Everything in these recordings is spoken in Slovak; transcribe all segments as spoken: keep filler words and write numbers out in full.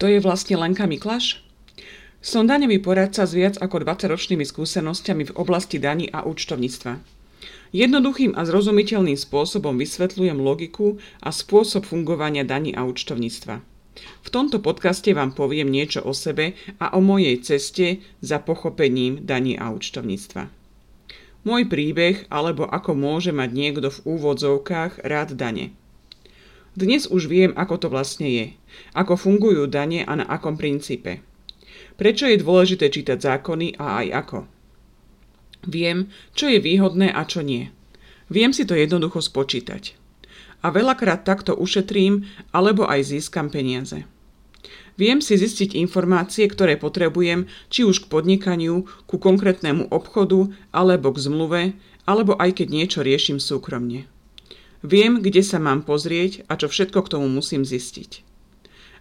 Kto je vlastne Lenka Miklaš? Som daňový poradca s viac ako dvadsaťročnými skúsenosťami v oblasti daní a účtovníctva. Jednoduchým a zrozumiteľným spôsobom vysvetľujem logiku a spôsob fungovania daní a účtovníctva. V tomto podcaste vám poviem niečo o sebe a o mojej ceste za pochopením daní a účtovníctva. Môj príbeh, alebo ako môže mať niekto v úvodzovkách rád dane. Dnes už viem, ako to vlastne je, ako fungujú dane a na akom princípe. Prečo je dôležité čítať zákony a aj ako. Viem, čo je výhodné a čo nie. Viem si to jednoducho spočítať. A veľakrát takto ušetrím alebo aj získam peniaze. Viem si zistiť informácie, ktoré potrebujem, či už k podnikaniu, ku konkrétnemu obchodu, alebo k zmluve, alebo aj keď niečo riešim súkromne. Viem, kde sa mám pozrieť a čo všetko k tomu musím zistiť.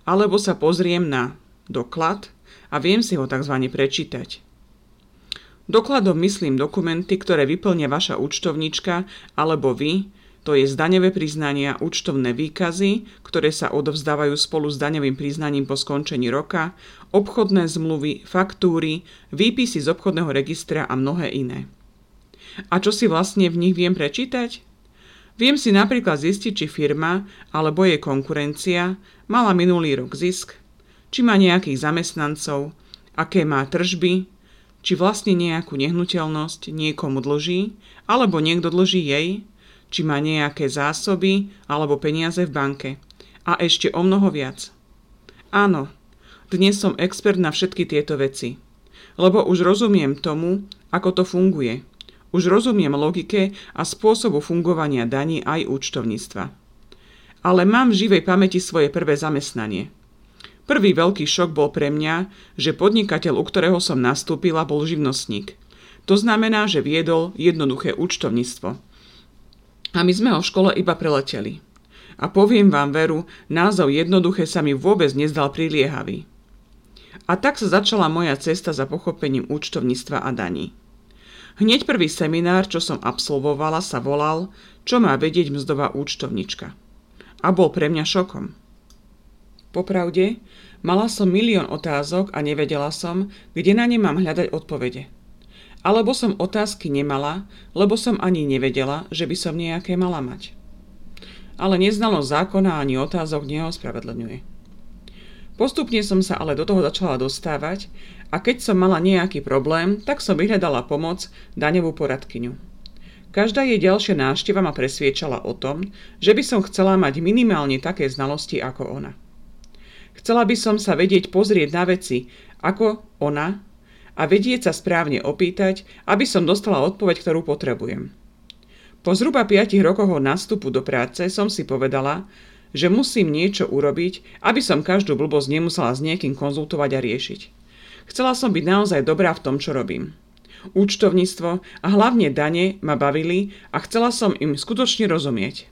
Alebo sa pozriem na doklad a viem si ho tzv. Prečítať. Dokladom myslím dokumenty, ktoré vyplňa vaša účtovníčka alebo vy, to je daňové priznania, účtovné výkazy, ktoré sa odovzdávajú spolu s daňovým priznaním po skončení roka, obchodné zmluvy, faktúry, výpisy z obchodného registra a mnohé iné. A čo si vlastne v nich viem prečítať? Viem si napríklad zistiť, či firma alebo jej konkurencia mala minulý rok zisk, či má nejakých zamestnancov, aké má tržby, či vlastne nejakú nehnuteľnosť niekomu dlží, alebo niekto dlží jej, či má nejaké zásoby alebo peniaze v banke. A ešte o mnoho viac. Áno, dnes som expert na všetky tieto veci, lebo už rozumiem tomu, ako to funguje. Už rozumiem logike a spôsobu fungovania daní aj účtovníctva. Ale mám v živej pamäti svoje prvé zamestnanie. Prvý veľký šok bol pre mňa, že podnikateľ, u ktorého som nastúpila, bol živnostník. To znamená, že viedol jednoduché účtovníctvo. A my sme ho v škole iba preleteli. A poviem vám veru, názov jednoduché sa mi vôbec nezdal priliehavý. A tak sa začala moja cesta za pochopením účtovníctva a daní. Hneď prvý seminár, čo som absolvovala, sa volal Čo má vedieť mzdová účtovnička. A bol pre mňa šokom. Popravde, mala som milión otázok a nevedela som, kde na ne mám hľadať odpovede. Alebo som otázky nemala, lebo som ani nevedela, že by som nejaké mala mať. Ale neznalosť zákona ani otázok neospravedlňuje. Postupne som sa ale do toho začala dostávať a keď som mala nejaký problém, tak som vyhľadala pomoc daňovú poradkyňu. Každá jej ďalšia návšteva ma presviedčala o tom, že by som chcela mať minimálne také znalosti ako ona. Chcela by som sa vedieť pozrieť na veci ako ona a vedieť sa správne opýtať, aby som dostala odpoveď, ktorú potrebujem. Po zhruba piatich rokoch od nástupu do práce som si povedala, že musím niečo urobiť, aby som každú blbosť nemusela s niekým konzultovať a riešiť. Chcela som byť naozaj dobrá v tom, čo robím. Účtovníctvo a hlavne dane ma bavili a chcela som im skutočne rozumieť.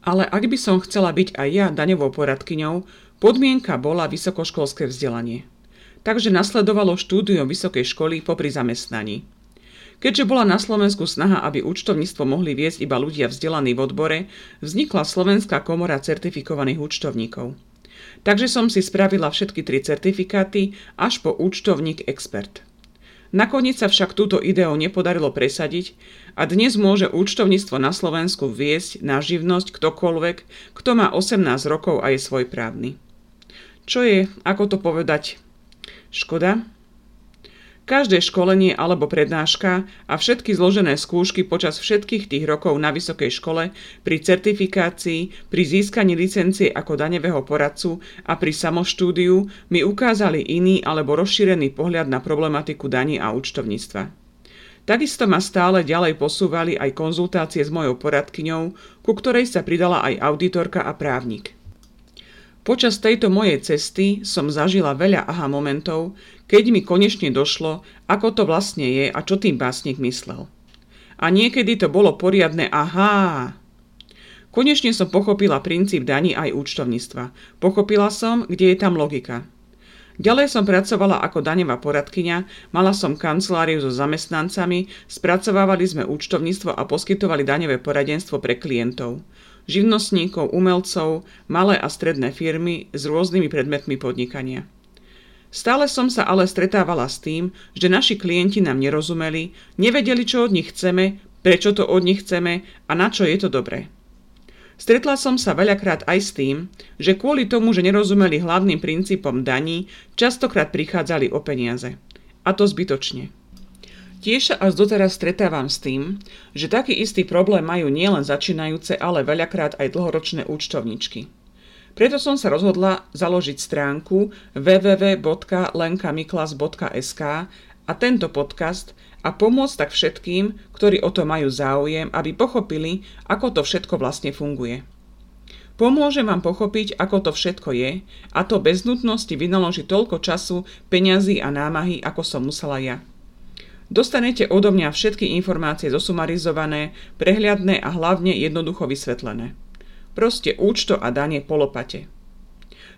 Ale ak by som chcela byť aj ja daňovou poradkyňou, podmienka bola vysokoškolské vzdelanie. Takže nasledovalo štúdium vysokej školy popri zamestnaní. Keďže bola na Slovensku snaha, aby účtovníctvo mohli viesť iba ľudia vzdelaní v odbore, vznikla Slovenská komora certifikovaných účtovníkov. Takže som si spravila všetky tri certifikáty až po účtovník expert. Nakoniec sa však túto ideu nepodarilo presadiť a dnes môže účtovníctvo na Slovensku viesť na živnosť ktokoľvek, kto má osemnásť rokov a je svojprávny. Čo je, ako to povedať, škoda? Každé školenie alebo prednáška a všetky zložené skúšky počas všetkých tých rokov na vysokej škole, pri certifikácii, pri získaní licencie ako daňového poradcu a pri samoštúdiu mi ukázali iný alebo rozšírený pohľad na problematiku daní a účtovníctva. Takisto ma stále ďalej posúvali aj konzultácie s mojou poradkyňou, ku ktorej sa pridala aj auditorka a právnik. Počas tejto mojej cesty som zažila veľa aha momentov, keď mi konečne došlo, ako to vlastne je a čo tým básnik myslel. A niekedy to bolo poriadne aha. Konečne som pochopila princíp daní aj účtovníctva. Pochopila som, kde je tam logika. Ďalej som pracovala ako daňová poradkyňa, mala som kanceláriu so zamestnancami, spracovávali sme účtovníctvo a poskytovali daňové poradenstvo pre klientov. živnostníkov, umelcov, malé a stredné firmy s rôznymi predmetmi podnikania. Stále som sa ale stretávala s tým, že naši klienti nám nerozumeli, nevedeli, čo od nich chceme, prečo to od nich chceme a na čo je to dobré. Stretla som sa veľakrát aj s tým, že kvôli tomu, že nerozumeli hlavným princípom daní, častokrát prichádzali o peniaze. A to zbytočne. Tiež sa až doteraz stretávam s tým, že taký istý problém majú nielen začínajúce, ale veľakrát aj dlhoročné účtovníčky. Preto som sa rozhodla založiť stránku w w w bodka lenkamiklas bodka es ka a tento podcast a pomôcť tak všetkým, ktorí o to majú záujem, aby pochopili, ako to všetko vlastne funguje. Pomôžem vám pochopiť, ako to všetko je, a to bez nutnosti vynaložiť toľko času, peňazí a námahy, ako som musela ja. Dostanete odo mňa všetky informácie zosumarizované, prehľadné a hlavne jednoducho vysvetlené. Proste účto a dane po lopate.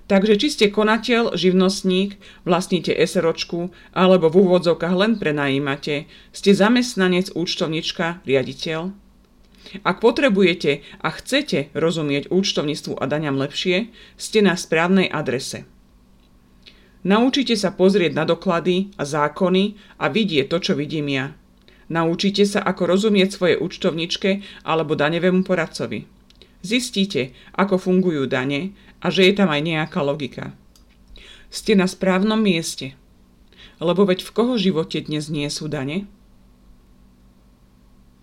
Takže či ste konateľ, živnostník, vlastníte SROčku alebo v úvodzovkách len prenajímate, ste zamestnanec, účtovnička, riaditeľ. Ak potrebujete a chcete rozumieť účtovníctvu a daňam lepšie, ste na správnej adrese. Naučite sa pozrieť na doklady a zákony a vidieť to, čo vidím ja. Naučite sa, ako rozumieť svojej účtovničke alebo daňovému poradcovi. Zistíte, ako fungujú dane a že je tam aj nejaká logika. Ste na správnom mieste, lebo veď v koho živote dnes nie sú dane?